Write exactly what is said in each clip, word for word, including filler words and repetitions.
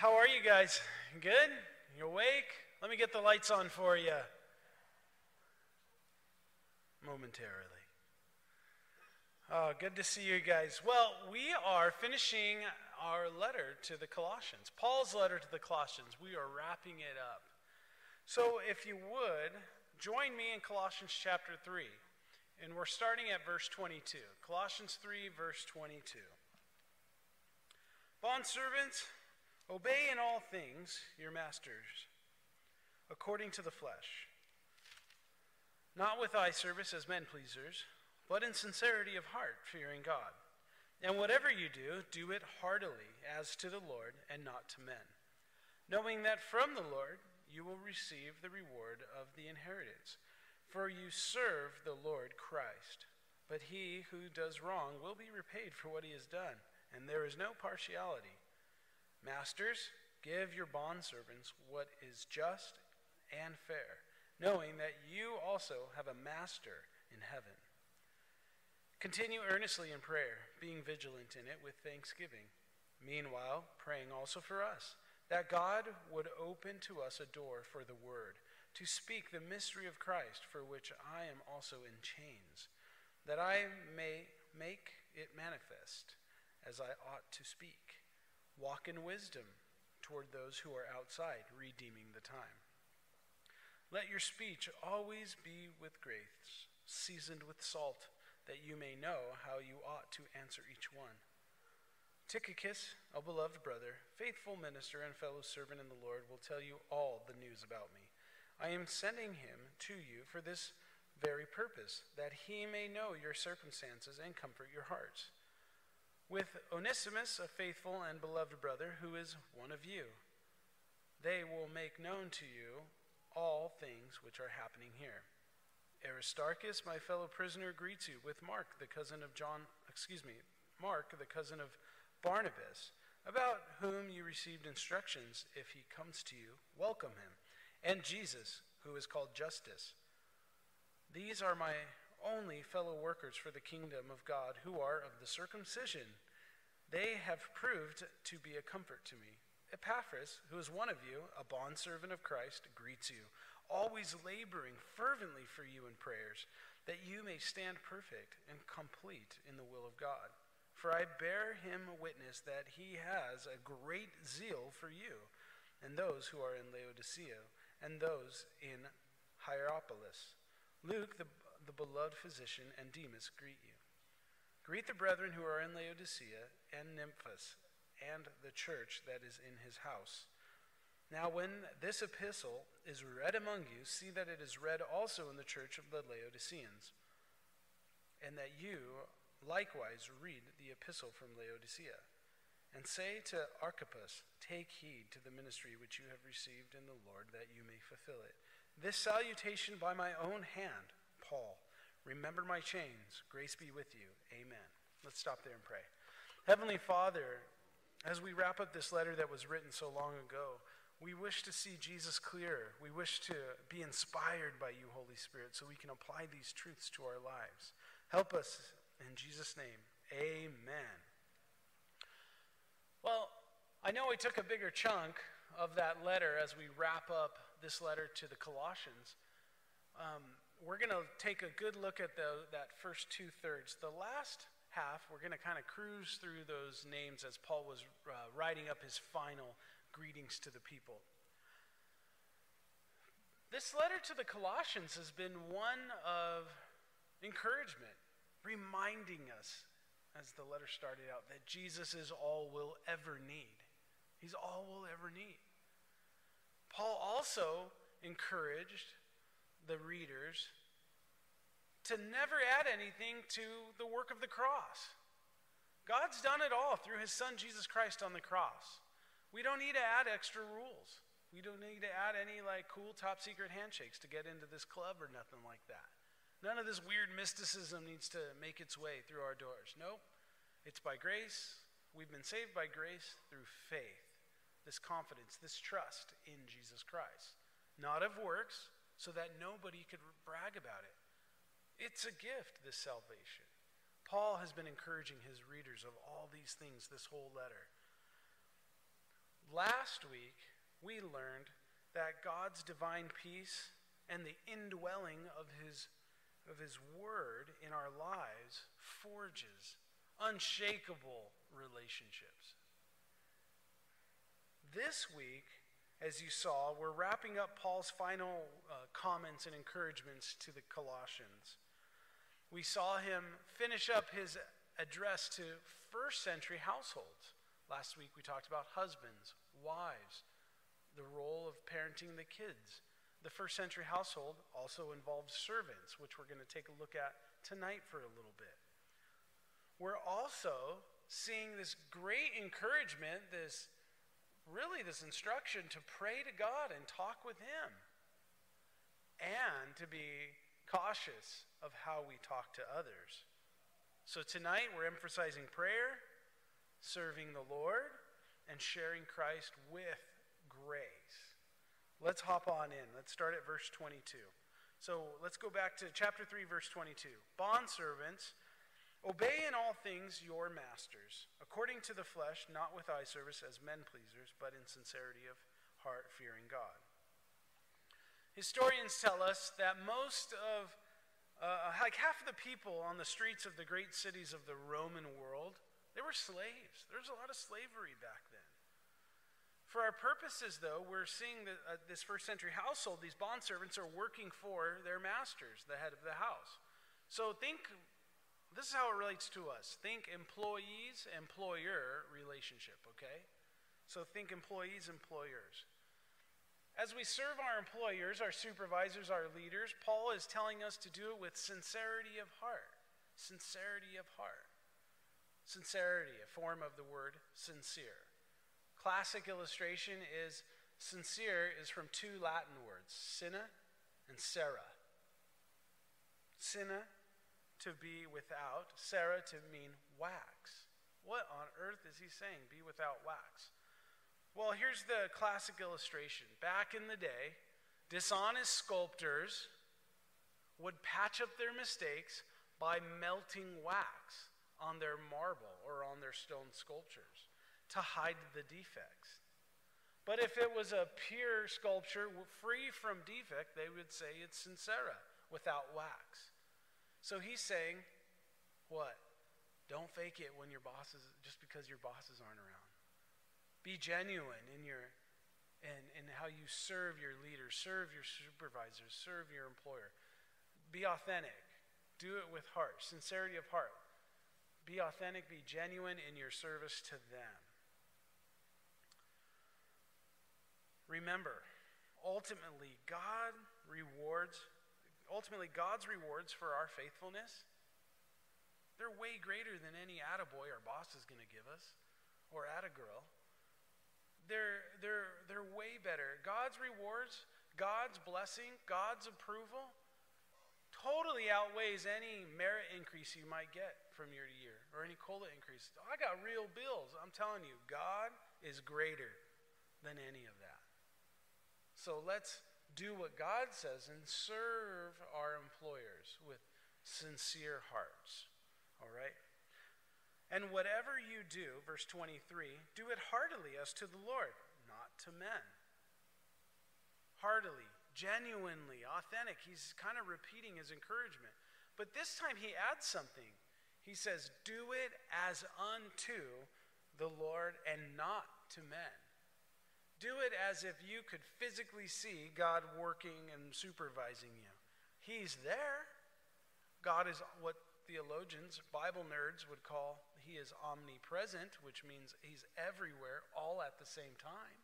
How are you guys? Good? You awake? Let me get the lights on for you. Momentarily. Oh, good to see you guys. Well, we are finishing our letter to the Colossians, Paul's letter to the Colossians. We are wrapping it up. So if you would, join me in Colossians chapter three. And we're starting at verse twenty-two. Colossians three, verse twenty-two. Bondservants, obey in all things your masters, according to the flesh, not with eye service as men pleasers, but in sincerity of heart, fearing God. And whatever you do, do it heartily, as to the Lord and not to men, knowing that from the Lord you will receive the reward of the inheritance. For you serve the Lord Christ, but he who does wrong will be repaid for what he has done, and there is no partiality. Masters, give your bondservants what is just and fair, knowing that you also have a master in heaven. Continue earnestly in prayer, being vigilant in it with thanksgiving. Meanwhile, praying also for us, that God would open to us a door for the word, to speak the mystery of Christ, for which I am also in chains, that I may make it manifest as I ought to speak. Walk in wisdom toward those who are outside, redeeming the time. Let your speech always be with grace, seasoned with salt, that you may know how you ought to answer each one. Tychicus, a beloved brother, faithful minister and fellow servant in the Lord, will tell you all the news about me. I am sending him to you for this very purpose, that he may know your circumstances and comfort your hearts. With Onesimus, a faithful and beloved brother, who is one of you, they will make known to you all things which are happening here. Aristarchus, my fellow prisoner, greets you with Mark, the cousin of John, excuse me, Mark, the cousin of Barnabas, about whom you received instructions. If he comes to you, welcome him. And Jesus, who is called Justus. These are my only fellow workers for the kingdom of God, who are of the circumcision. They have proved to be a comfort to me. Epaphras, who is one of you, a bondservant of Christ, greets you, always laboring fervently for you in prayers, that you may stand perfect and complete in the will of God. For I bear him witness that he has a great zeal for you, and those who are in Laodicea, and those in Hierapolis. Luke, the, the beloved physician, and Demas greet you. Greet the brethren who are in Laodicea, and Nymphas, and the church that is in his house. Now when this epistle is read among you, see that it is read also in the church of the Laodiceans, and that you likewise read the epistle from Laodicea. And say to Archippus, take heed to the ministry which you have received in the Lord, that you may fulfill it. This salutation by my own hand, Paul. Remember my chains. Grace be with you. Amen. Let's stop there and pray. Heavenly Father, as we wrap up this letter that was written so long ago, we wish to see Jesus clearer. We wish to be inspired by you, Holy Spirit, so we can apply these truths to our lives. Help us in Jesus' name. Amen. Well, I know we took a bigger chunk of that letter as we wrap up this letter to the Colossians. Um, we're going to take a good look at the, that first two-thirds. The last half, we're going to kind of cruise through those names as Paul was uh, writing up his final greetings to the people. This letter to the Colossians has been one of encouragement, reminding us, as the letter started out, that Jesus is all we'll ever need. He's all we'll ever need. Paul also encouraged the readers to never add anything to the work of the cross. God's done it all through his son Jesus Christ on the cross. We don't need to add extra rules. We don't need to add any like cool top secret handshakes to get into this club or nothing like that. None of this weird mysticism needs to make its way through our doors. Nope. It's by grace. We've been saved by grace through faith. This confidence, this trust in Jesus Christ. Not of works, so that nobody could brag about it. It's a gift, this salvation. Paul has been encouraging his readers of all these things this whole letter. Last week, we learned that God's divine peace and the indwelling of his, of his word in our lives forges unshakable relationships. This week, as you saw, we're wrapping up Paul's final uh, comments and encouragements to the Colossians. We saw him finish up his address to first century households. Last week we talked about husbands, wives, the role of parenting the kids. The first century household also involved servants, which we're going to take a look at tonight for a little bit. We're also seeing this great encouragement, this really this instruction to pray to God and talk with him, and to be cautious of how we talk to others. So tonight we're emphasizing prayer, serving the Lord, and sharing Christ with grace. Let's hop on in. Let's start at verse twenty-two. So let's go back to chapter three, verse twenty-two. Bondservants, obey in all things your masters, according to the flesh, not with eye service as men-pleasers, but in sincerity of heart, fearing God. Historians tell us that most of, uh, like half of the people on the streets of the great cities of the Roman world, they were slaves. There was a lot of slavery back then. For our purposes, though, we're seeing that uh, this first century household, these bondservants are working for their masters, the head of the house. So think, this is how it relates to us. Think employees, employer relationship, okay? So think employees, employers. As we serve our employers, our supervisors, our leaders, Paul is telling us to do it with sincerity of heart. Sincerity of heart. Sincerity, a form of the word sincere. Classic illustration is sincere is from two Latin words, sinna and sera. Sinna, to be without, sera, to mean wax. What on earth is he saying, be without wax? Well, here's the classic illustration. Back in the day, dishonest sculptors would patch up their mistakes by melting wax on their marble or on their stone sculptures to hide the defects. But if it was a pure sculpture free from defect, they would say it's sincera, without wax. So he's saying, what? Don't fake it when your bosses, just because your bosses aren't around. Be genuine in your, in, in how you serve your leaders, serve your supervisors, serve your employer. Be authentic. Do it with heart, sincerity of heart. Be authentic, be genuine in your service to them. Remember, ultimately, God rewards, ultimately God's rewards for our faithfulness, they're way greater than any attaboy our boss is going to give us, or attagirl. They're, they're, they're way better. God's rewards, God's blessing, God's approval totally outweighs any merit increase you might get from year to year, or any COLA increase. I got real bills. I'm telling you, God is greater than any of that. So let's do what God says and serve our employers with sincere hearts. All right? And whatever you do, verse twenty-three, do it heartily as to the Lord, not to men. Heartily, genuinely, authentic. He's kind of repeating his encouragement. But this time he adds something. He says, do it as unto the Lord and not to men. Do it as if you could physically see God working and supervising you. He's there. God is what theologians, Bible nerds would call, he is omnipresent, which means he's everywhere all at the same time.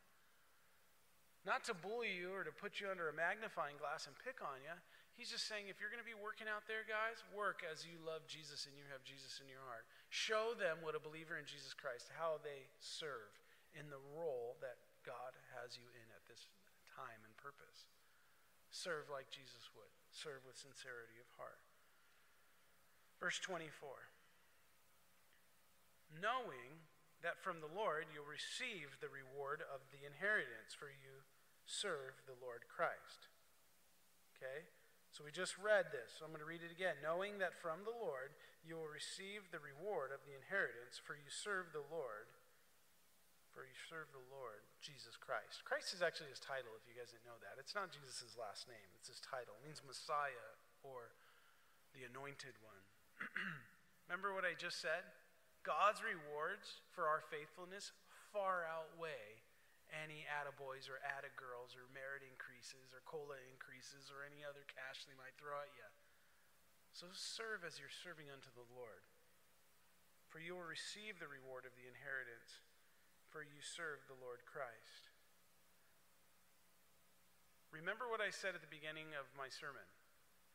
Not to bully you or to put you under a magnifying glass and pick on you. He's just saying, if you're going to be working out there, guys, work as you love Jesus and you have Jesus in your heart. Show them what a believer in Jesus Christ, how they serve in the role that God has you in at this time and purpose. Serve like Jesus would. Serve with sincerity of heart. Verse twenty-four. Knowing that from the Lord you'll receive the reward of the inheritance, for you serve the Lord Christ. Okay? So we just read this. So I'm going to read it again. Knowing that from the Lord you will receive the reward of the inheritance, for you serve the Lord for you serve the Lord Jesus Christ. Christ is actually his title, if you guys didn't know that. It's not Jesus' last name. It's his title. It means Messiah or the Anointed One. Remember what I just said? God's rewards for our faithfulness far outweigh any attaboys or attagirls or merit increases or cola increases or any other cash they might throw at you. So serve as you're serving unto the Lord. For you will receive the reward of the inheritance, for you serve the Lord Christ. Remember what I said at the beginning of my sermon.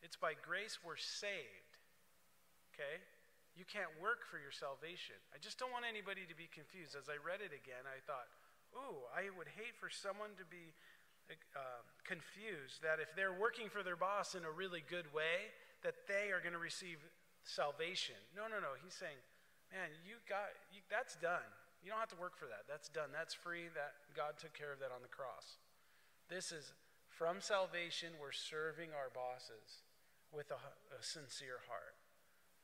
It's by grace we're saved. Okay? You can't work for your salvation. I just don't want anybody to be confused. As I read it again, I thought, ooh, I would hate for someone to be uh, confused that if they're working for their boss in a really good way, that they are going to receive salvation. No, no, no. He's saying, man, you got you, that's done. You don't have to work for that. That's done. That's free. That God took care of that on the cross. This is from salvation. We're serving our bosses with a, a sincere heart.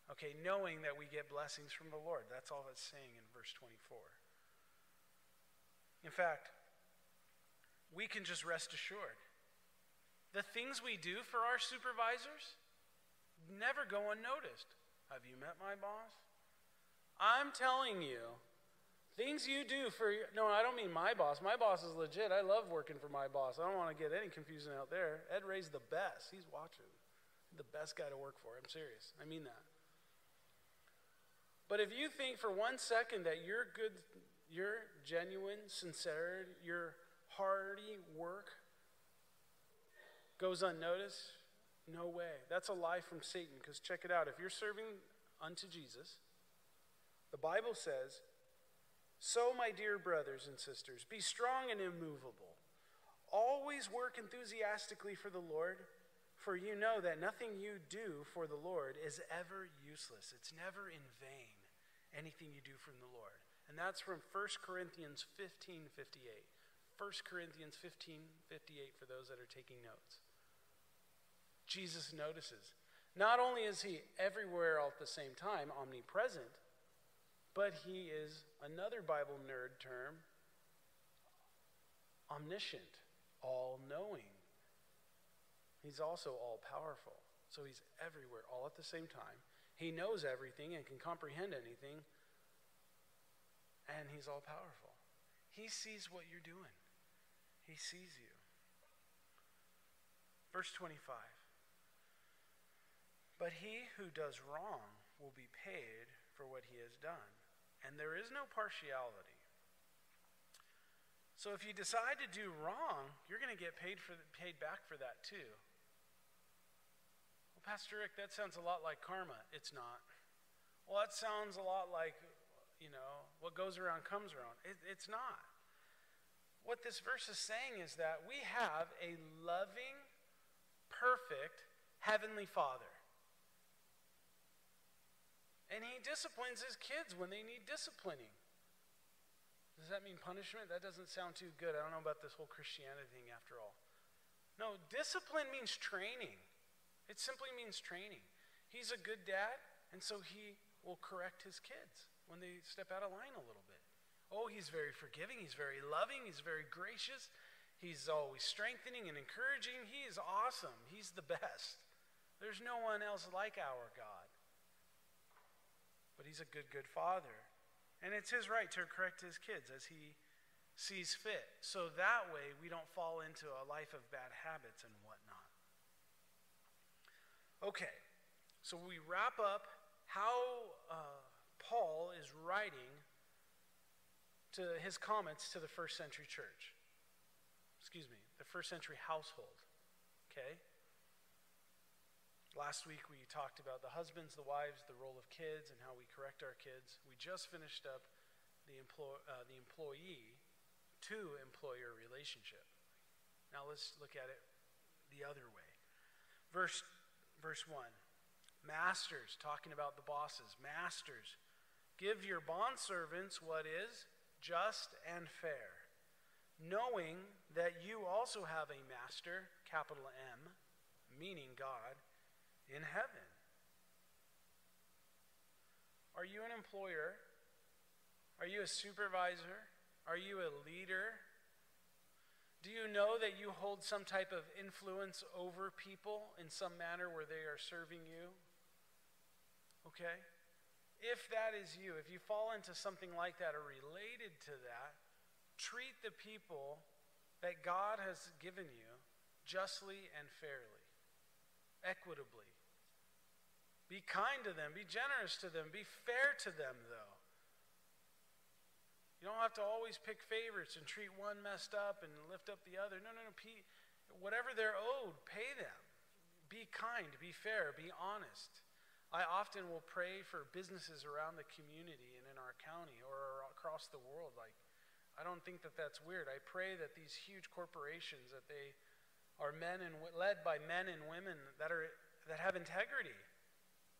Okay, knowing that we get blessings from the Lord. That's all that's saying in verse twenty-four. In fact, we can just rest assured. The things we do for our supervisors never go unnoticed. Have you met my boss? I'm telling you, things you do for your... No, I don't mean my boss. My boss is legit. I love working for my boss. I don't want to get any confusion out there. Ed Ray's the best. He's watching. The best guy to work for. I'm serious. I mean that. But if you think for one second that you're good... Your genuine sincerity, your hearty work goes unnoticed? No way. That's a lie from Satan, because check it out. If you're serving unto Jesus, the Bible says, so, my dear brothers and sisters, be strong and immovable. Always work enthusiastically for the Lord, for you know that nothing you do for the Lord is ever useless. It's never in vain, anything you do from the Lord. And that's from First Corinthians fifteen fifty-eight. First Corinthians fifteen fifty-eight for those that are taking notes. Jesus notices. Not only is he everywhere all at the same time, omnipresent, but he is, another Bible nerd term, omniscient, all-knowing. He's also all-powerful. So he's everywhere all at the same time. He knows everything and can comprehend anything. And he's all-powerful. He sees what you're doing. He sees you. Verse twenty-five. But he who does wrong will be paid for what he has done. And there is no partiality. So if you decide to do wrong, you're going to get paid for the, paid back for that too. Well, Pastor Rick, that sounds a lot like karma. It's not. Well, that sounds a lot like... You know, what goes around comes around. It, it's not. What this verse is saying is that we have a loving, perfect, heavenly Father. And he disciplines his kids when they need disciplining. Does that mean punishment? That doesn't sound too good. I don't know about this whole Christianity thing after all. No, discipline means training. It simply means training. He's a good dad, and so he will correct his kids when they step out of line a little bit. Oh, he's very forgiving. He's very loving. He's very gracious. He's always strengthening and encouraging. He is awesome. He's the best. There's no one else like our God. But he's a good, good father. And it's his right to correct his kids as he sees fit. So that way we don't fall into a life of bad habits and whatnot. Okay. So we wrap up how... Uh, Paul is writing to his comments to the first century church. Excuse me, the first century household. Okay? Last week we talked about the husbands, the wives, the role of kids, and how we correct our kids. We just finished up the, employ, uh, the employee to employer relationship. Now let's look at it the other way. Verse, verse one. Masters, talking about the bosses. Masters, give your bondservants what is just and fair, knowing that you also have a master, capital M, meaning God, in heaven. Are you an employer? Are you a supervisor? Are you a leader? Do you know that you hold some type of influence over people in some manner where they are serving you? Okay? If that is you, if you fall into something like that or related to that, treat the people that God has given you justly and fairly, equitably. Be kind to them. Be generous to them. Be fair to them, though. You don't have to always pick favorites and treat one messed up and lift up the other. No, no, no. Pay, whatever they're owed, pay them. Be kind. Be fair. Be honest. I often will pray for businesses around the community and in our county or across the world. Like, I don't think that that's weird. I pray that these huge corporations, that they are men and led by men and women that are that have integrity.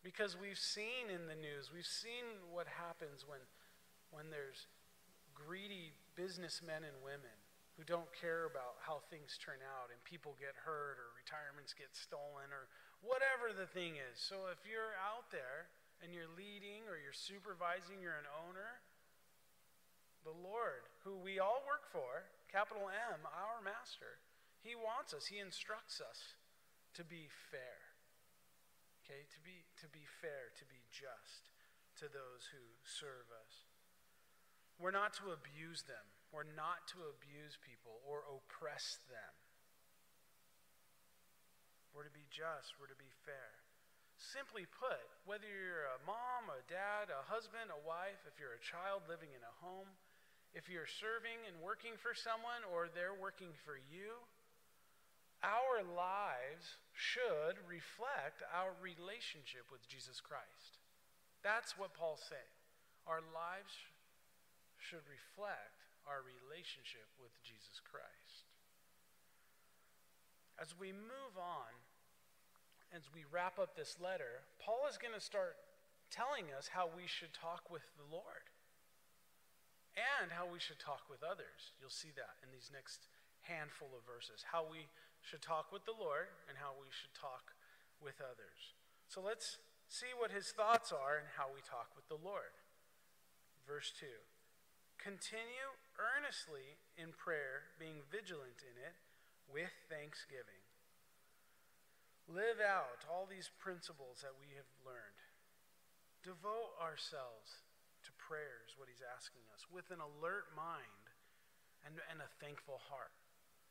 Because we've seen in the news, we've seen what happens when, when there's greedy businessmen and women who don't care about how things turn out and people get hurt or retirements get stolen or whatever the thing is. So if you're out there and you're leading or you're supervising, you're an owner, the Lord, who we all work for, capital M, our master, he wants us, he instructs us to be fair. Okay, to be, to be fair, to be just to those who serve us. We're not to abuse them. We're not to abuse people or oppress them. We're to be just. We're to be fair. Simply put, whether you're a mom, a dad, a husband, a wife, if you're a child living in a home, if you're serving and working for someone or they're working for you, our lives should reflect our relationship with Jesus Christ. That's what Paul's saying. Our lives should reflect our relationship with Jesus Christ. As we move on, as we wrap up this letter, Paul is going to start telling us how we should talk with the Lord and how we should talk with others. You'll see that in these next handful of verses, how we should talk with the Lord and how we should talk with others. So let's see what his thoughts are and how we talk with the Lord. Verse two, continue earnestly in prayer, being vigilant in it with thanksgiving. Live out all these principles that we have learned. Devote ourselves to prayer is what he's asking us, with an alert mind and, and a thankful heart.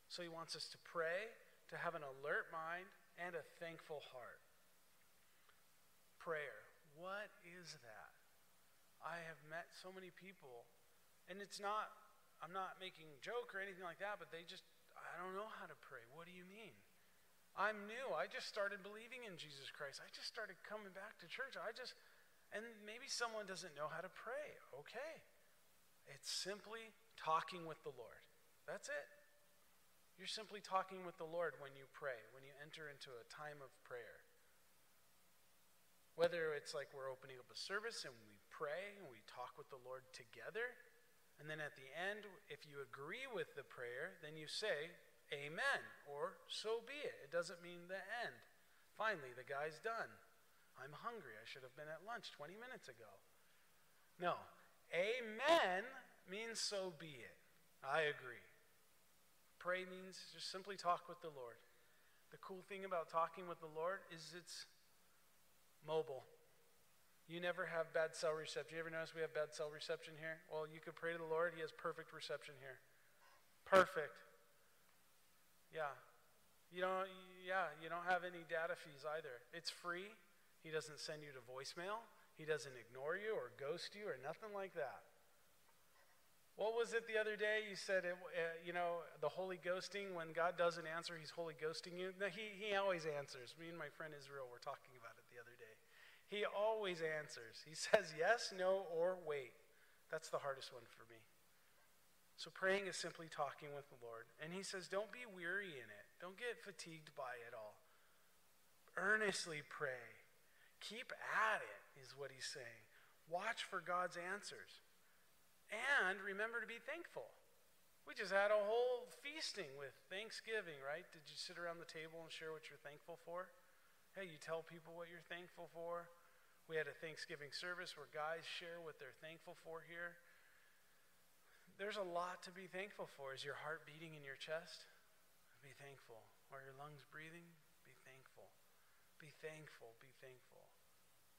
So he wants us to pray, to have an alert mind, and a thankful heart. Prayer. What is that? I have met so many people, and it's not, I'm not making a joke or anything like that, but they just, I don't know how to pray. What do you mean? I'm new. I just started believing in Jesus Christ. I just started coming back to church. I just, and maybe someone doesn't know how to pray. Okay. It's simply talking with the Lord. That's it. You're simply talking with the Lord when you pray, when you enter into a time of prayer. Whether it's like we're opening up a service and we pray and we talk with the Lord together, and then at the end, if you agree with the prayer, then you say, amen, or so be it. It doesn't mean the end. Finally, the guy's done. I'm hungry. I should have been at lunch twenty minutes ago. No, amen means so be it. I agree. Pray means just simply talk with the Lord. The cool thing about talking with the Lord is it's mobile. You never have bad cell reception. You ever notice we have bad cell reception here? Well, you could pray to the Lord. He has perfect reception here. Perfect. Yeah. You don't, yeah, you don't have any data fees either. It's free. He doesn't send you to voicemail. He doesn't ignore you or ghost you or nothing like that. What was it the other day? You said, it, uh, you know, the holy ghosting. When God doesn't answer, he's holy ghosting you. No, he, he always answers. Me and my friend Israel were talking about it the other day. He always answers. He says yes, no, or wait. That's the hardest one for me. So praying is simply talking with the Lord. And he says, don't be weary in it. Don't get fatigued by it all. Earnestly pray. Keep at it is what he's saying. Watch for God's answers. And remember to be thankful. We just had a whole feasting with Thanksgiving, right? Did you sit around the table and share what you're thankful for? Hey, you tell people what you're thankful for. We had a Thanksgiving service where guys share what they're thankful for here. There's a lot to be thankful for. Is your heart beating in your chest? Be thankful. Are your lungs breathing? Be thankful. Be thankful. Be thankful.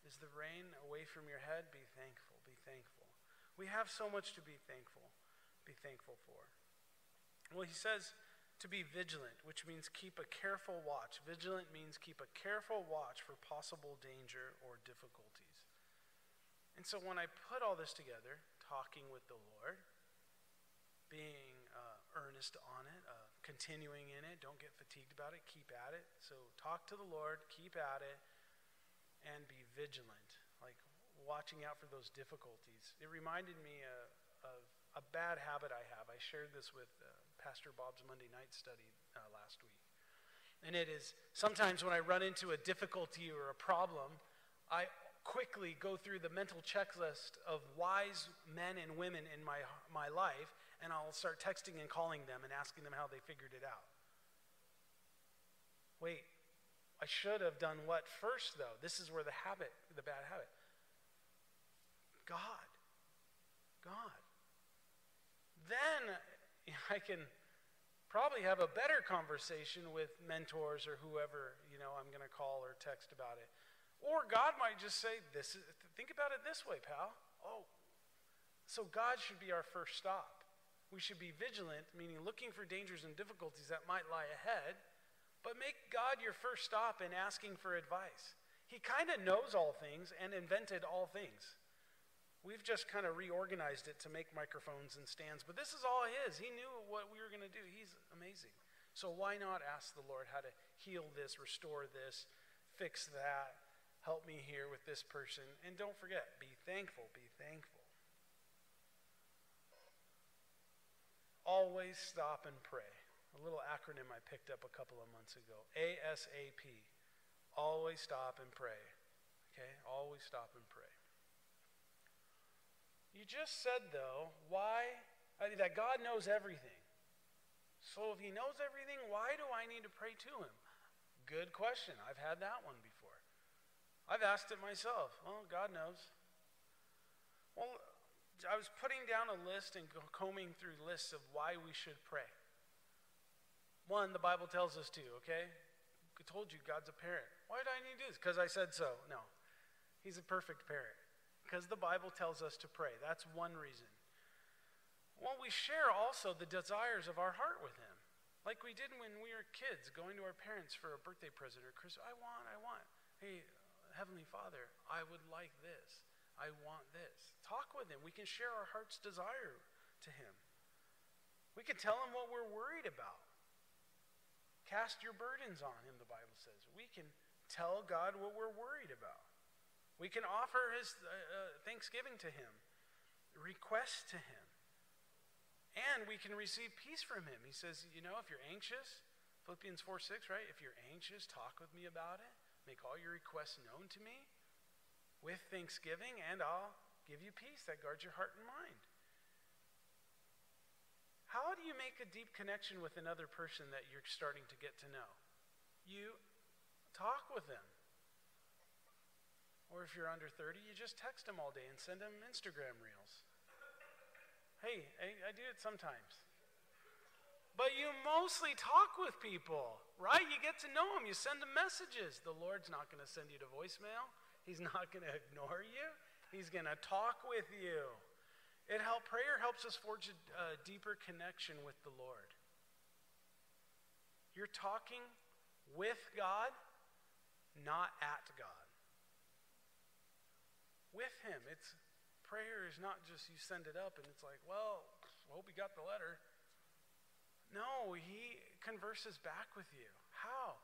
Is the rain away from your head? Be thankful. Be thankful. We have so much to be thankful, be thankful for. Well, he says to be vigilant, which means keep a careful watch. Vigilant means keep a careful watch for possible danger or difficulties. And so when I put all this together, talking with the Lord, being uh, earnest on it, uh, continuing in it, don't get fatigued about it, keep at it. So talk to the Lord, keep at it, and be vigilant, like watching out for those difficulties. It reminded me uh, of a bad habit I have. I shared this with uh, Pastor Bob's Monday night study uh, last week. And it is sometimes when I run into a difficulty or a problem, I quickly go through the mental checklist of wise men and women in my, my life, and I'll start texting and calling them and asking them how they figured it out. Wait, I should have done what first, though? This is where the habit, the bad habit. God. God. Then I can probably have a better conversation with mentors or whoever, you know, I'm going to call or text about it. Or God might just say, "This is, think about it this way, pal." Oh, so God should be our first stop. We should be vigilant, meaning looking for dangers and difficulties that might lie ahead. But make God your first stop in asking for advice. He kind of knows all things and invented all things. We've just kind of reorganized it to make microphones and stands, but this is all his. He knew what we were going to do. He's amazing. So why not ask the Lord how to heal this, restore this, fix that, help me here with this person? And don't forget, be thankful, be thankful. Always stop and pray. A little acronym I picked up a couple of months ago, A S A P, always stop and pray, okay? Always stop and pray. You just said, though, why, I mean, that God knows everything. So if he knows everything, why do I need to pray to him? Good question. I've had that one before. I've asked it myself. Well, God knows. Well, I was putting down a list and combing through lists of why we should pray. One, the Bible tells us to, okay? I told you, God's a parent. Why do I need to do this? Because I said so. No. He's a perfect parent. Because the Bible tells us to pray. That's one reason. Well, we share also the desires of our heart with him. Like we did when we were kids, going to our parents for a birthday present or Christmas. I want, I want. Hey, Heavenly Father, I would like this. I want this. Talk with him. We can share our heart's desire to him. We can tell him what we're worried about. Cast your burdens on him, the Bible says. We can tell God what we're worried about. We can offer his uh, thanksgiving to him, requests to him, and we can receive peace from him. He says, you know, if you're anxious, Philippians four six, right? If you're anxious, talk with me about it. Make all your requests known to me with thanksgiving, and I'll give you peace that guards your heart and mind. How do you make a deep connection with another person that you're starting to get to know? You talk with them. Or if you're under thirty, you just text them all day and send them Instagram reels. Hey, I, I do it sometimes. But you mostly talk with people, right? You get to know them. You send them messages. The Lord's not going to send you to voicemail. He's not going to ignore you. He's going to talk with you. It help, prayer helps us forge a uh, deeper connection with the Lord. You're talking with God, not at God. With him. It's, prayer is not just you send it up and it's like, well, I hope he got the letter. No, he converses back with you. How?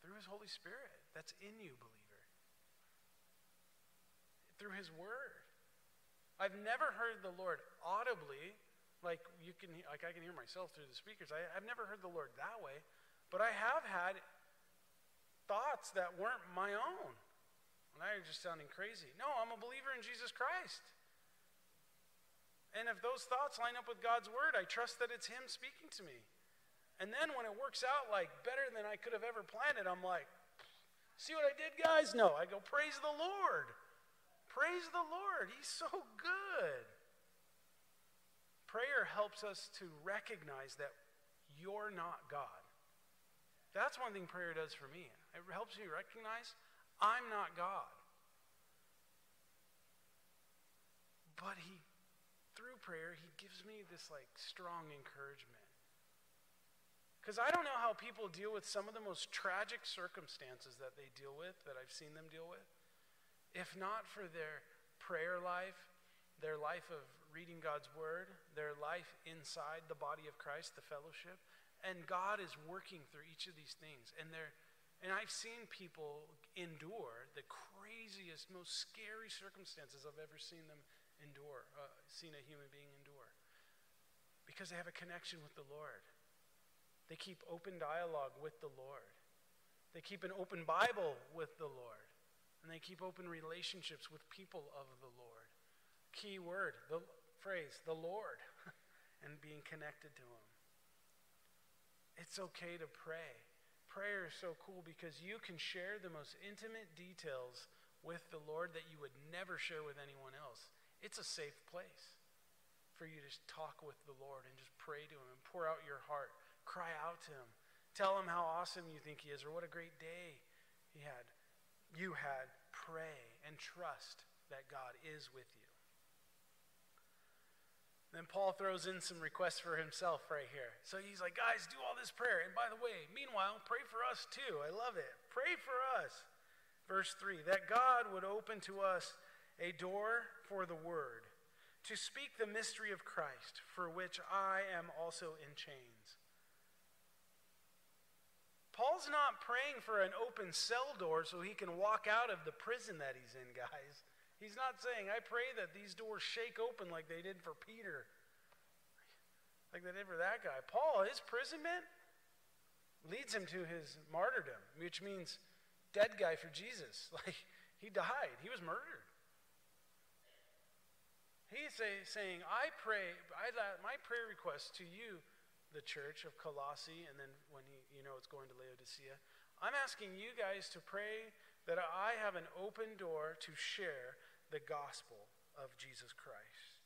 Through his Holy Spirit. That's in you, believer. Through his word. I've never heard the Lord audibly, like you can, like I can hear myself through the speakers. I, I've never heard the Lord that way, but I have had thoughts that weren't my own. Now you're just sounding crazy. No, I'm a believer in Jesus Christ. And if those thoughts line up with God's word, I trust that it's him speaking to me. And then when it works out like better than I could have ever planned it, I'm like, see what I did, guys? No, I go, praise the Lord. Praise the Lord. He's so good. Prayer helps us to recognize that you're not God. That's one thing prayer does for me. It helps me recognize I'm not God. But he, through prayer, he gives me this like strong encouragement. Because I don't know how people deal with some of the most tragic circumstances that they deal with, that I've seen them deal with, if not for their prayer life, their life of reading God's word, their life inside the body of Christ, the fellowship. And God is working through each of these things. And they're, and I've seen people endure the craziest, most scary circumstances I've ever seen them endure, uh, seen a human being endure. Because they have a connection with the Lord. They keep open dialogue with the Lord. They keep an open Bible with the Lord. And they keep open relationships with people of the Lord. Key word, the phrase, the Lord, and being connected to him. It's okay to pray. Prayer is so cool because you can share the most intimate details with the Lord that you would never share with anyone else. It's a safe place for you to talk with the Lord and just pray to him and pour out your heart, cry out to him, tell him how awesome you think he is or what a great day he had. You had. Pray and trust that God is with you. Then Paul throws in some requests for himself right here. So he's like, guys, do all this prayer. And by the way, meanwhile, pray for us too. I love it. Pray for us. Verse three, that God would open to us a door for the word, to speak the mystery of Christ, for which I am also in chains. Paul's not praying for an open cell door so he can walk out of the prison that he's in, guys. He's not saying, I pray that these doors shake open like they did for Peter. Like they did for that guy. Paul, his imprisonment leads him to his martyrdom, which means dead guy for Jesus. Like, he died. He was murdered. He's say, saying, I pray, I, my prayer request to you, the church of Colossae, and then when he, you know it's going to Laodicea, I'm asking you guys to pray that I have an open door to share the gospel of Jesus Christ.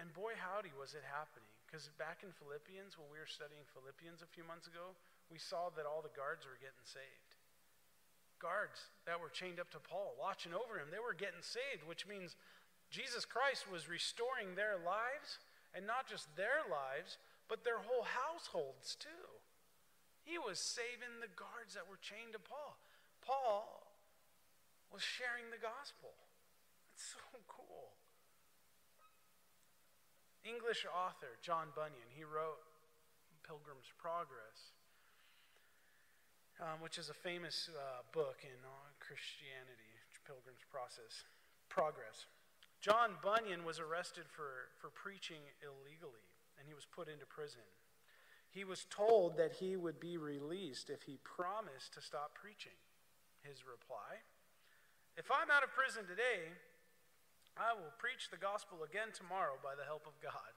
And boy, howdy, was it happening. Because back in Philippians, when we were studying Philippians a few months ago, we saw that all the guards were getting saved. Guards that were chained up to Paul, watching over him, they were getting saved, which means Jesus Christ was restoring their lives, and not just their lives, but their whole households too. He was saving the guards that were chained to Paul. Paul was sharing the gospel. That's so cool. English author John Bunyan, he wrote Pilgrim's Progress, um, which is a famous uh, book in uh, Christianity, Pilgrim's Process, Progress. John Bunyan was arrested for, for preaching illegally, and he was put into prison. He was told that he would be released if he promised to stop preaching. His reply, if I'm out of prison today, I will preach the gospel again tomorrow by the help of God.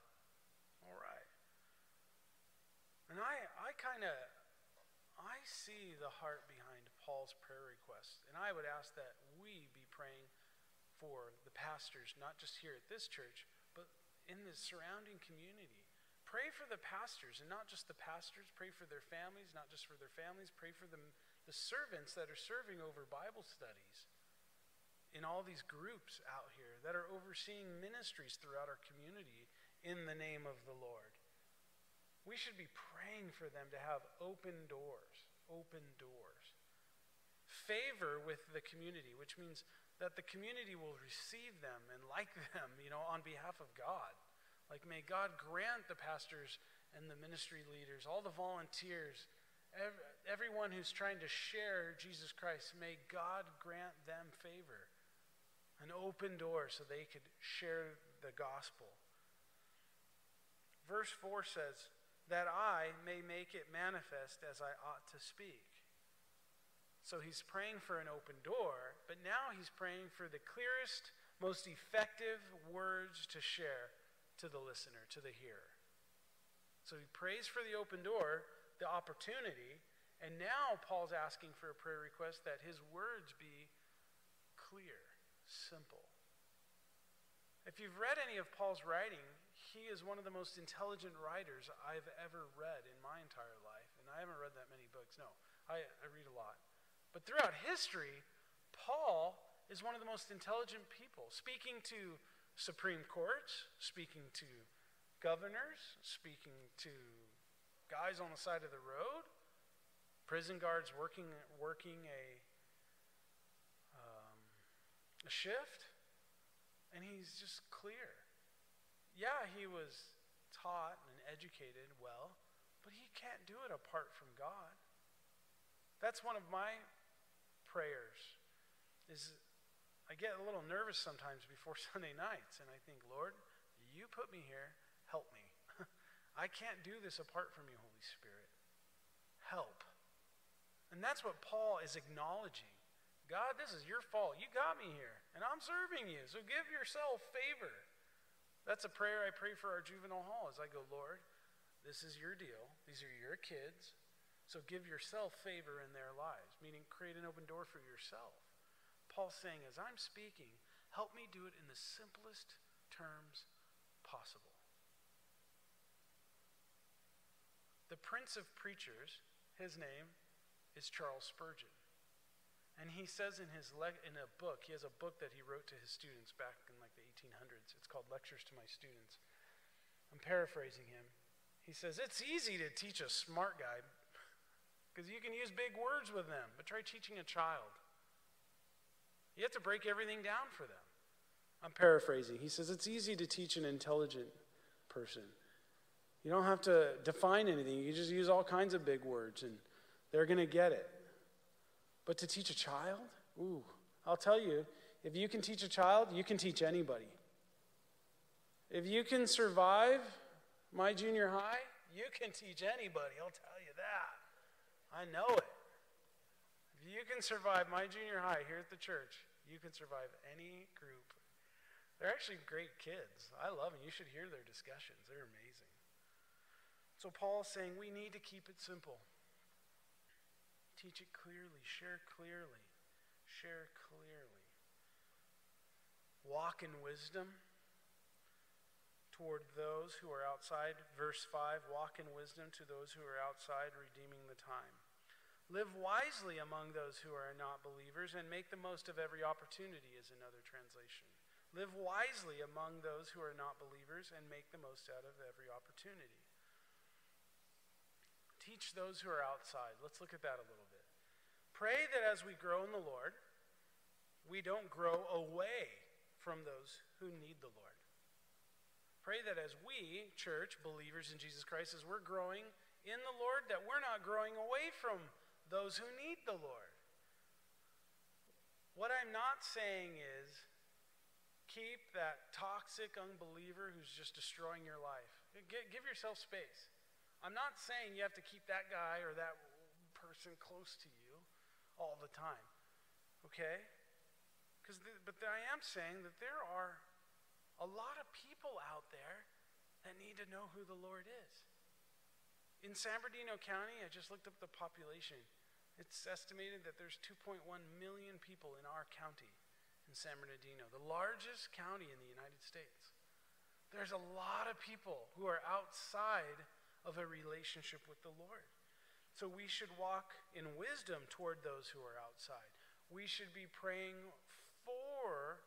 All right. And I, I kind of, I see the heart behind Paul's prayer request, and I would ask that we be praying for the pastors, not just here at this church, but in the surrounding community. Pray for the pastors, and not just the pastors. Pray for their families, not just for their families. Pray for them, the servants that are serving over Bible studies in all these groups out here that are overseeing ministries throughout our community in the name of the Lord. We should be praying for them to have open doors, open doors. Favor with the community, which means that the community will receive them and like them, you know, on behalf of God. Like, may God grant the pastors and the ministry leaders, all the volunteers, every, everyone who's trying to share Jesus Christ, may God grant them favor, an open door so they could share the gospel. Verse four says, that I may make it manifest as I ought to speak. So he's praying for an open door, but now he's praying for the clearest, most effective words to share to the listener, to the hearer. So he prays for the open door, the opportunity, and now Paul's asking for a prayer request that his words be clear, simple, If you've read any of Paul's writing, he is one of the most intelligent writers I've ever read in my entire life. And I haven't read that many books. No, I, I read a lot. But throughout history, Paul is one of the most intelligent people, speaking to Supreme Courts, speaking to governors, speaking to guys on the side of the road, prison guards working working a, um, a shift. And he's just clear. Yeah, he was taught and educated well, but he can't do it apart from God. That's one of my prayers. Is I get a little nervous sometimes before Sunday nights, and I think, Lord, you put me here, help me. I can't do this apart from you, Holy Spirit. Help. And that's what Paul is acknowledging. God, this is your fault. You got me here, and I'm serving you, so give yourself favor. That's a prayer I pray for our juvenile hall as I go, Lord, this is your deal. These are your kids, so give yourself favor in their lives, meaning create an open door for yourself. Paul's saying, as I'm speaking, help me do it in the simplest terms possible. The Prince of Preachers, his name is Charles Spurgeon. And he says in his le in a book, he has a book that he wrote to his students back in like the eighteen hundreds. It's called Lectures to My Students. I'm paraphrasing him. He says, it's easy to teach a smart guy because you can use big words with them, but try teaching a child. You have to break everything down for them. I'm paraphrasing. He says, it's easy to teach an intelligent person. You don't have to define anything. You just use all kinds of big words and they're going to get it. But to teach a child? Ooh, I'll tell you, if you can teach a child, you can teach anybody. If you can survive my junior high, you can teach anybody. I'll tell you that. I know it. If you can survive my junior high here at the church, you can survive any group. They're actually great kids. I love them. You should hear their discussions. They're amazing. So Paul's saying we need to keep it simple. Teach it clearly, share clearly, share clearly. Walk in wisdom toward those who are outside. Verse five, walk in wisdom to those who are outside, redeeming the time. Live wisely among those who are not believers and make the most of every opportunity is another translation. Live wisely among those who are not believers and make the most out of every opportunity. Teach those who are outside. Let's look at that a little bit. Pray that as we grow in the Lord, we don't grow away from those who need the Lord. Pray that as we, church, believers in Jesus Christ, as we're growing in the Lord, that we're not growing away from those who need the Lord. What I'm not saying is, keep that toxic unbeliever who's just destroying your life. Give yourself space. I'm not saying you have to keep that guy or that person close to you all the time, okay? Because, but I am saying that there are a lot of people out there that need to know who the Lord is. In San Bernardino County, I just looked up the population. It's estimated that there's two point one million people in our county in San Bernardino, the largest county in the United States. There's a lot of people who are outside of a relationship with the Lord. So we should walk in wisdom toward those who are outside. We should be praying for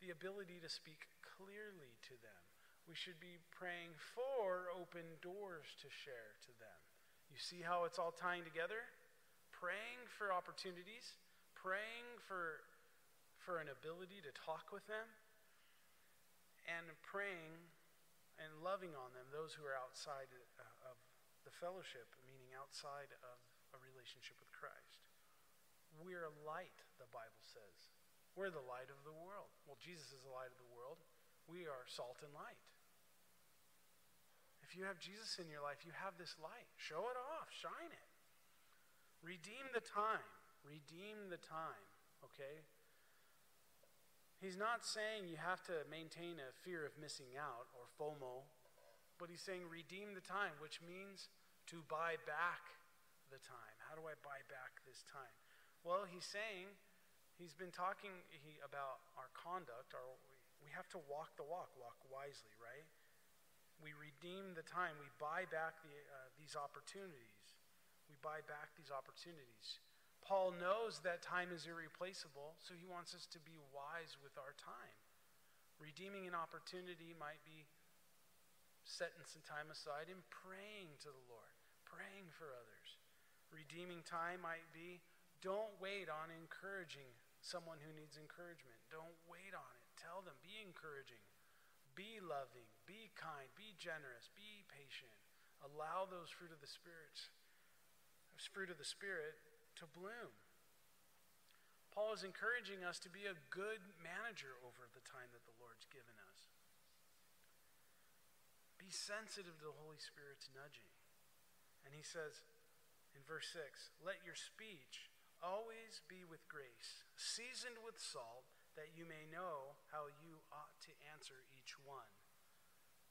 the ability to speak clearly to them. We should be praying for open doors to share to them. You see how it's all tying together? Praying for opportunities, praying for, for an ability to talk with them, and praying and loving on them, those who are outside of the fellowship, meaning outside of a relationship with Christ. We're a light, the Bible says. We're the light of the world. Well, Jesus is the light of the world. We are salt and light. If you have Jesus in your life, you have this light. Show it off. Shine it. Redeem the time. Redeem the time, okay? He's not saying you have to maintain a fear of missing out or FOMO, but he's saying redeem the time, which means to buy back the time. How do I buy back this time? Well, he's saying, he's been talking he, about our conduct, our we have to walk the walk, walk wisely, right? We redeem the time. We buy back the, uh, these opportunities. We buy back these opportunities. Paul knows that time is irreplaceable, so he wants us to be wise with our time. Redeeming an opportunity might be setting some time aside and praying to the Lord, praying for others. Redeeming time might be don't wait on encouraging someone who needs encouragement. Don't wait on it. Tell them, be encouraging, be loving, be kind, be generous, be patient. Allow those fruit of the Spirit, fruit of the Spirit to bloom. Paul is encouraging us to be a good manager over the time that the Lord's given us. Be sensitive to the Holy Spirit's nudging. And he says in verse six, let your speech always be with grace, seasoned with salt, that you may know how you ought to answer each one.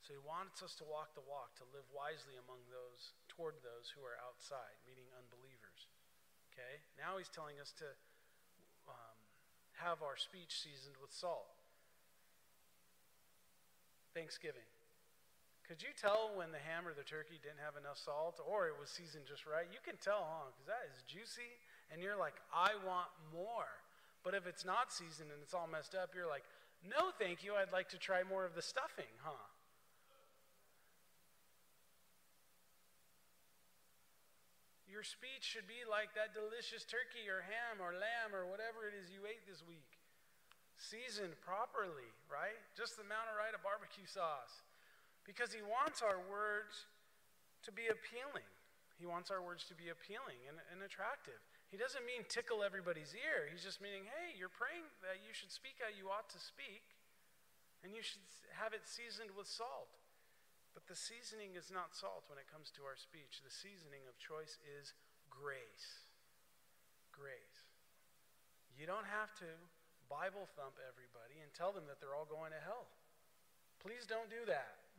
So he wants us to walk the walk, to live wisely among those, toward those who are outside, meaning unbelievers. Okay? Now he's telling us to um, have our speech seasoned with salt. Thanksgiving. Could you tell when the ham or the turkey didn't have enough salt, or it was seasoned just right? You can tell, huh? Because that is juicy, and you're like, I want more. But if it's not seasoned and it's all messed up, you're like, no, thank you. I'd like to try more of the stuffing, huh? Your speech should be like that delicious turkey or ham or lamb or whatever it is you ate this week. Seasoned properly, right? Just the amount right of barbecue sauce. Because he wants our words to be appealing. He wants our words to be appealing and, and attractive. He doesn't mean tickle everybody's ear. He's just meaning, hey, you're praying that you should speak how you ought to speak, and you should have it seasoned with salt. But the seasoning is not salt when it comes to our speech. The seasoning of choice is grace. Grace. You don't have to Bible thump everybody and tell them that they're all going to hell. Please don't do that.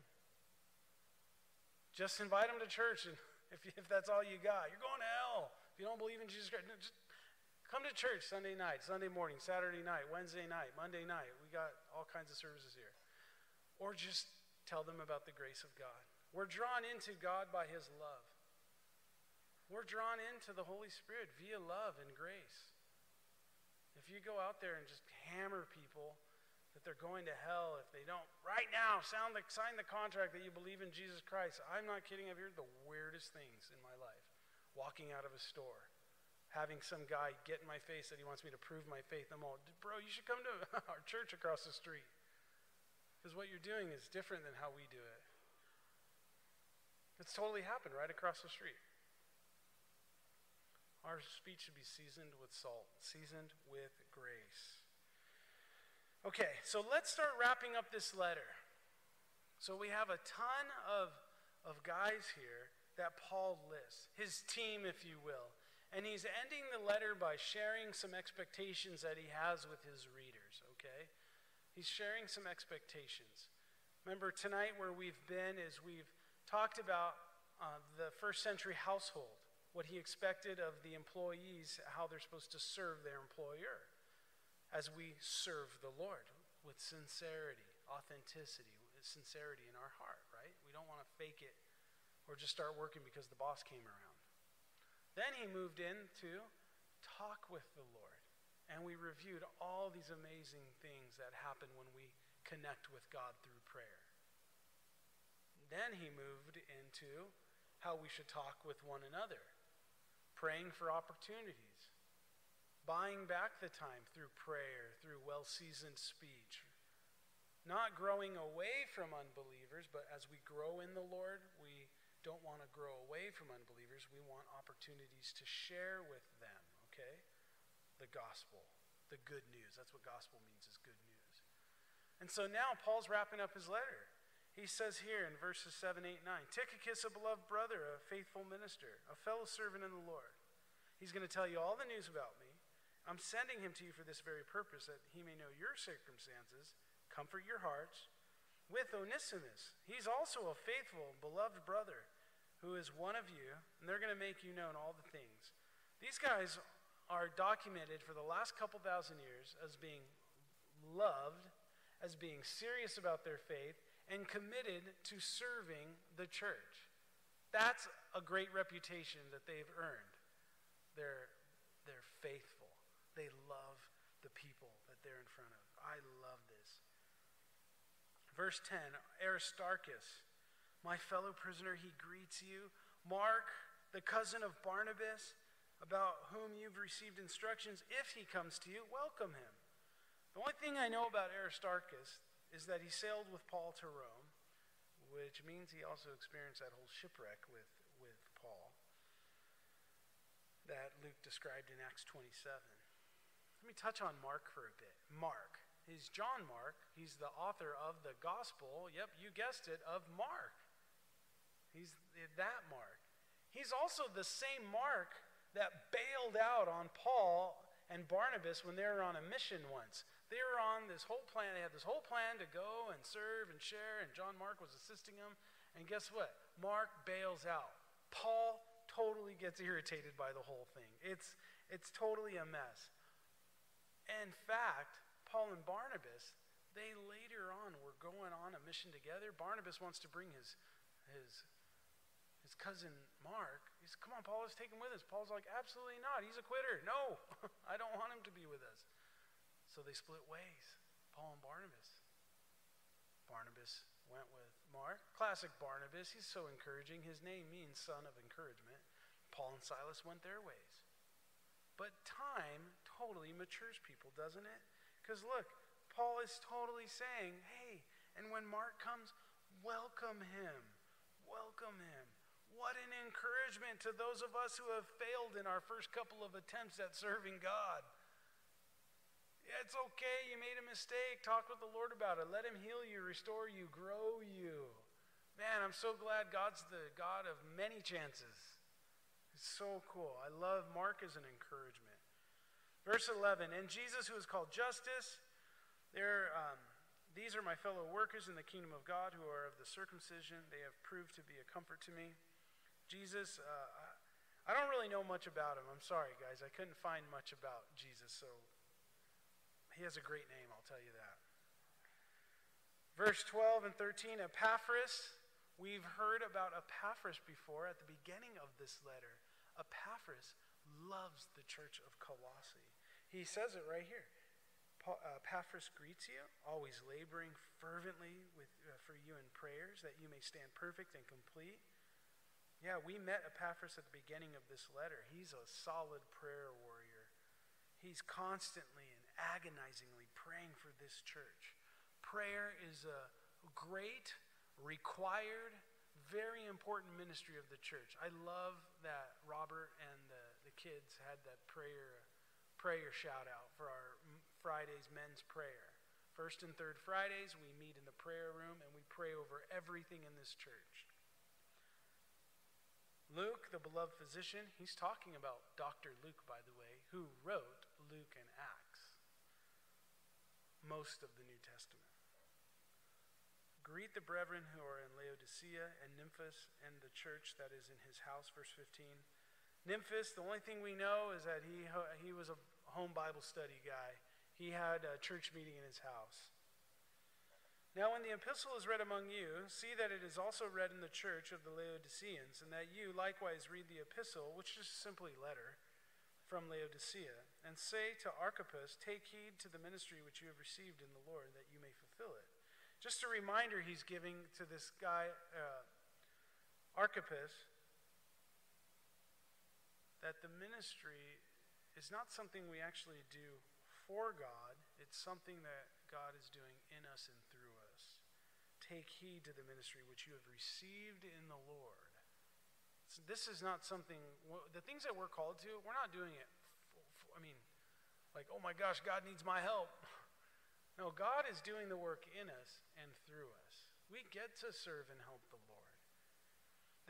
Just invite them to church, and if, if that's all you got, you're going to hell. If you don't believe in Jesus Christ, no, just come to church Sunday night, Sunday morning, Saturday night, Wednesday night, Monday night. We got all kinds of services here. Or just tell them about the grace of God. We're drawn into God by his love. We're drawn into the Holy Spirit via love and grace. If you go out there and just hammer people that they're going to hell if they don't, right now, sound the, sign the contract that you believe in Jesus Christ. I'm not kidding. I've heard the weirdest things in my life. Walking out of a store, having some guy get in my face that he wants me to prove my faith. I'm all, bro, you should come to our church across the street. Because what you're doing is different than how we do it. It's totally happened right across the street. Our speech should be seasoned with salt, seasoned with grace. Okay, so let's start wrapping up this letter. So we have a ton of, of guys here that Paul lists, his team, if you will. And he's ending the letter by sharing some expectations that he has with his readers, okay? He's sharing some expectations. Remember, tonight where we've been is we've talked about uh, the first century household, what he expected of the employees, how they're supposed to serve their employer, as we serve the Lord with sincerity, authenticity, sincerity in our heart, right? We don't want to fake it or just start working because the boss came around. Then he moved in to talk with the Lord. And we reviewed all these amazing things that happen when we connect with God through prayer. Then he moved into how we should talk with one another, praying for opportunities, buying back the time through prayer, through well-seasoned speech. Not growing away from unbelievers, but as we grow in the Lord, we don't want to grow away from unbelievers. We want opportunities to share with them, okay? The gospel, the good news. That's what gospel means, is good news. And so now Paul's wrapping up his letter. He says here in verses seven, eight, nine, Tychicus, a beloved brother, a faithful minister, a fellow servant in the Lord. He's going to tell you all the news about me. I'm sending him to you for this very purpose, that he may know your circumstances, comfort your hearts. With Onesimus, he's also a faithful, beloved brother who is one of you, and they're going to make you known all the things. These guys are documented for the last couple thousand years as being loved as being serious about their faith and committed to serving the church. That's a great reputation that they've earned. They're, they're faithful. They love the people that they're in front of. I love this. Verse ten, Aristarchus, my fellow prisoner, he greets you. Mark, the cousin of Barnabas, about whom you've received instructions, if he comes to you, welcome him. The only thing I know about Aristarchus is that he sailed with Paul to Rome, which means he also experienced that whole shipwreck with, with Paul that Luke described in Acts twenty-seven. Let me touch on Mark for a bit. Mark. He's John Mark. He's the author of the gospel, yep, you guessed it, of Mark. He's that Mark. He's also the same Mark that bailed out on Paul and Barnabas when they were on a mission once. They were on this whole plan. They had this whole plan to go and serve and share, and John Mark was assisting them. And guess what? Mark bails out. Paul totally gets irritated by the whole thing. It's, it's totally a mess. In fact, Paul and Barnabas, they later on were going on a mission together. Barnabas wants to bring his his his cousin Mark. He says, come on, Paul, let's take him with us. Paul's like, absolutely not. He's a quitter. No, I don't want him to be with us. So they split ways, Paul and Barnabas. Barnabas went with Mark. Classic Barnabas. He's so encouraging. His name means son of encouragement. Paul and Silas went their ways. But time totally matures people, doesn't it? Because look, Paul is totally saying, hey, and when Mark comes, welcome him. Welcome him. What an encouragement to those of us who have failed in our first couple of attempts at serving God. Yeah, it's okay. You made a mistake. Talk with the Lord about it. Let him heal you, restore you, grow you. Man, I'm so glad God's the God of many chances. It's so cool. I love Mark as an encouragement. Verse eleven, and Jesus, who is called Justus, there... Um, these are my fellow workers in the kingdom of God who are of the circumcision. They have proved to be a comfort to me. Jesus, uh, I don't really know much about him. I'm sorry, guys. I couldn't find much about Jesus, so he has a great name, I'll tell you that. Verse twelve and thirteen, Epaphras. We've heard about Epaphras before at the beginning of this letter. Epaphras loves the church of Colossae. He says it right here. Epaphras greets you, always laboring fervently with, uh, for you in prayers, that you may stand perfect and complete. Yeah, we met Epaphras at the beginning of this letter. He's a solid prayer warrior. He's constantly and agonizingly praying for this church. Prayer is a great, required, very important ministry of the church. I love that Robert and the, the kids had that prayer prayer shout out for our Friday's men's prayer. First and third Fridays, we meet in the prayer room and we pray over everything in this church. Luke, the beloved physician, he's talking about Doctor Luke, by the way, who wrote Luke and Acts, most of the New Testament. Greet the brethren who are in Laodicea and Nymphas and the church that is in his house, verse fifteen. Nymphas, the only thing we know is that he he was a home Bible study guy. He had a church meeting in his house. Now when the epistle is read among you, see that it is also read in the church of the Laodiceans, and that you likewise read the epistle, which is simply letter, from Laodicea, and say to Archippus, take heed to the ministry which you have received in the Lord, that you may fulfill it. Just a reminder he's giving to this guy, uh, Archippus, that the ministry is not something we actually do for God. It's something that God is doing in us and through us. Take heed to the ministry which you have received in the Lord. So this is not something, the things that we're called to, we're not doing it, for, I mean, like, oh my gosh, God needs my help. No, God is doing the work in us and through us. We get to serve and help the Lord.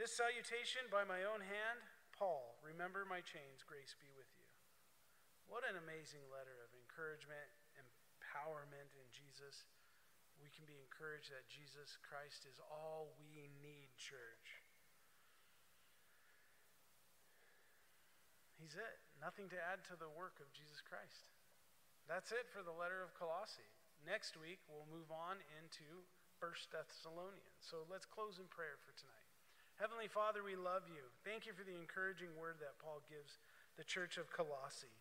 This salutation by my own hand, Paul, remember my chains, grace be with you. What an amazing letter of encouragement, empowerment in Jesus. We can be encouraged that Jesus Christ is all we need, church. He's it. Nothing to add to the work of Jesus Christ. That's it for the letter of Colossae. Next week, we'll move on into First Thessalonians. So let's close in prayer for tonight. Heavenly Father, we love you. Thank you for the encouraging word that Paul gives the church of Colossae,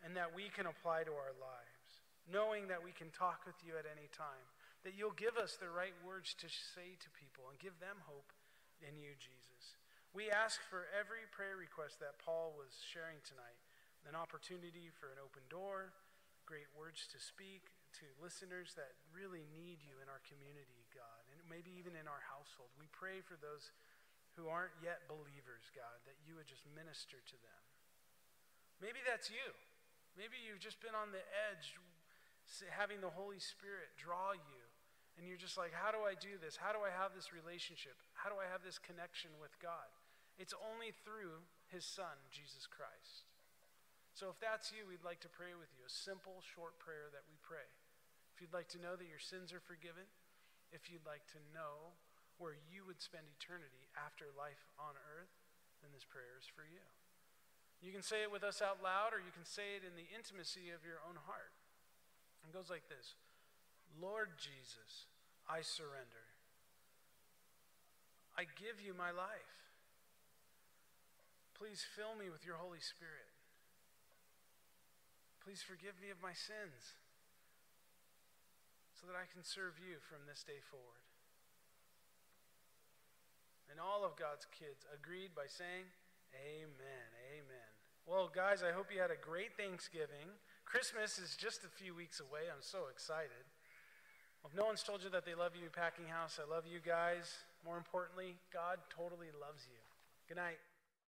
and that we can apply to our lives, knowing that we can talk with you at any time, that you'll give us the right words to say to people and give them hope in you, Jesus. We ask for every prayer request that Paul was sharing tonight, an opportunity for an open door, great words to speak to listeners that really need you in our community, God, and maybe even in our household. We pray for those who aren't yet believers, God, that you would just minister to them. Maybe that's you. Maybe you've just been on the edge, having the Holy Spirit draw you, and you're just like, how do I do this? How do I have this relationship? How do I have this connection with God? It's only through his Son, Jesus Christ. So if that's you, we'd like to pray with you, a simple, short prayer that we pray. If you'd like to know that your sins are forgiven, if you'd like to know where you would spend eternity after life on earth, then this prayer is for you. You can say it with us out loud, or you can say it in the intimacy of your own heart. It goes like this. Lord Jesus, I surrender. I give you my life. Please fill me with your Holy Spirit. Please forgive me of my sins so that I can serve you from this day forward. And all of God's kids agreed by saying, amen, amen. Well, guys, I hope you had a great Thanksgiving. Christmas is just a few weeks away. I'm so excited. Well, if no one's told you that they love you, Packing House, I love you guys. More importantly, God totally loves you. Good night.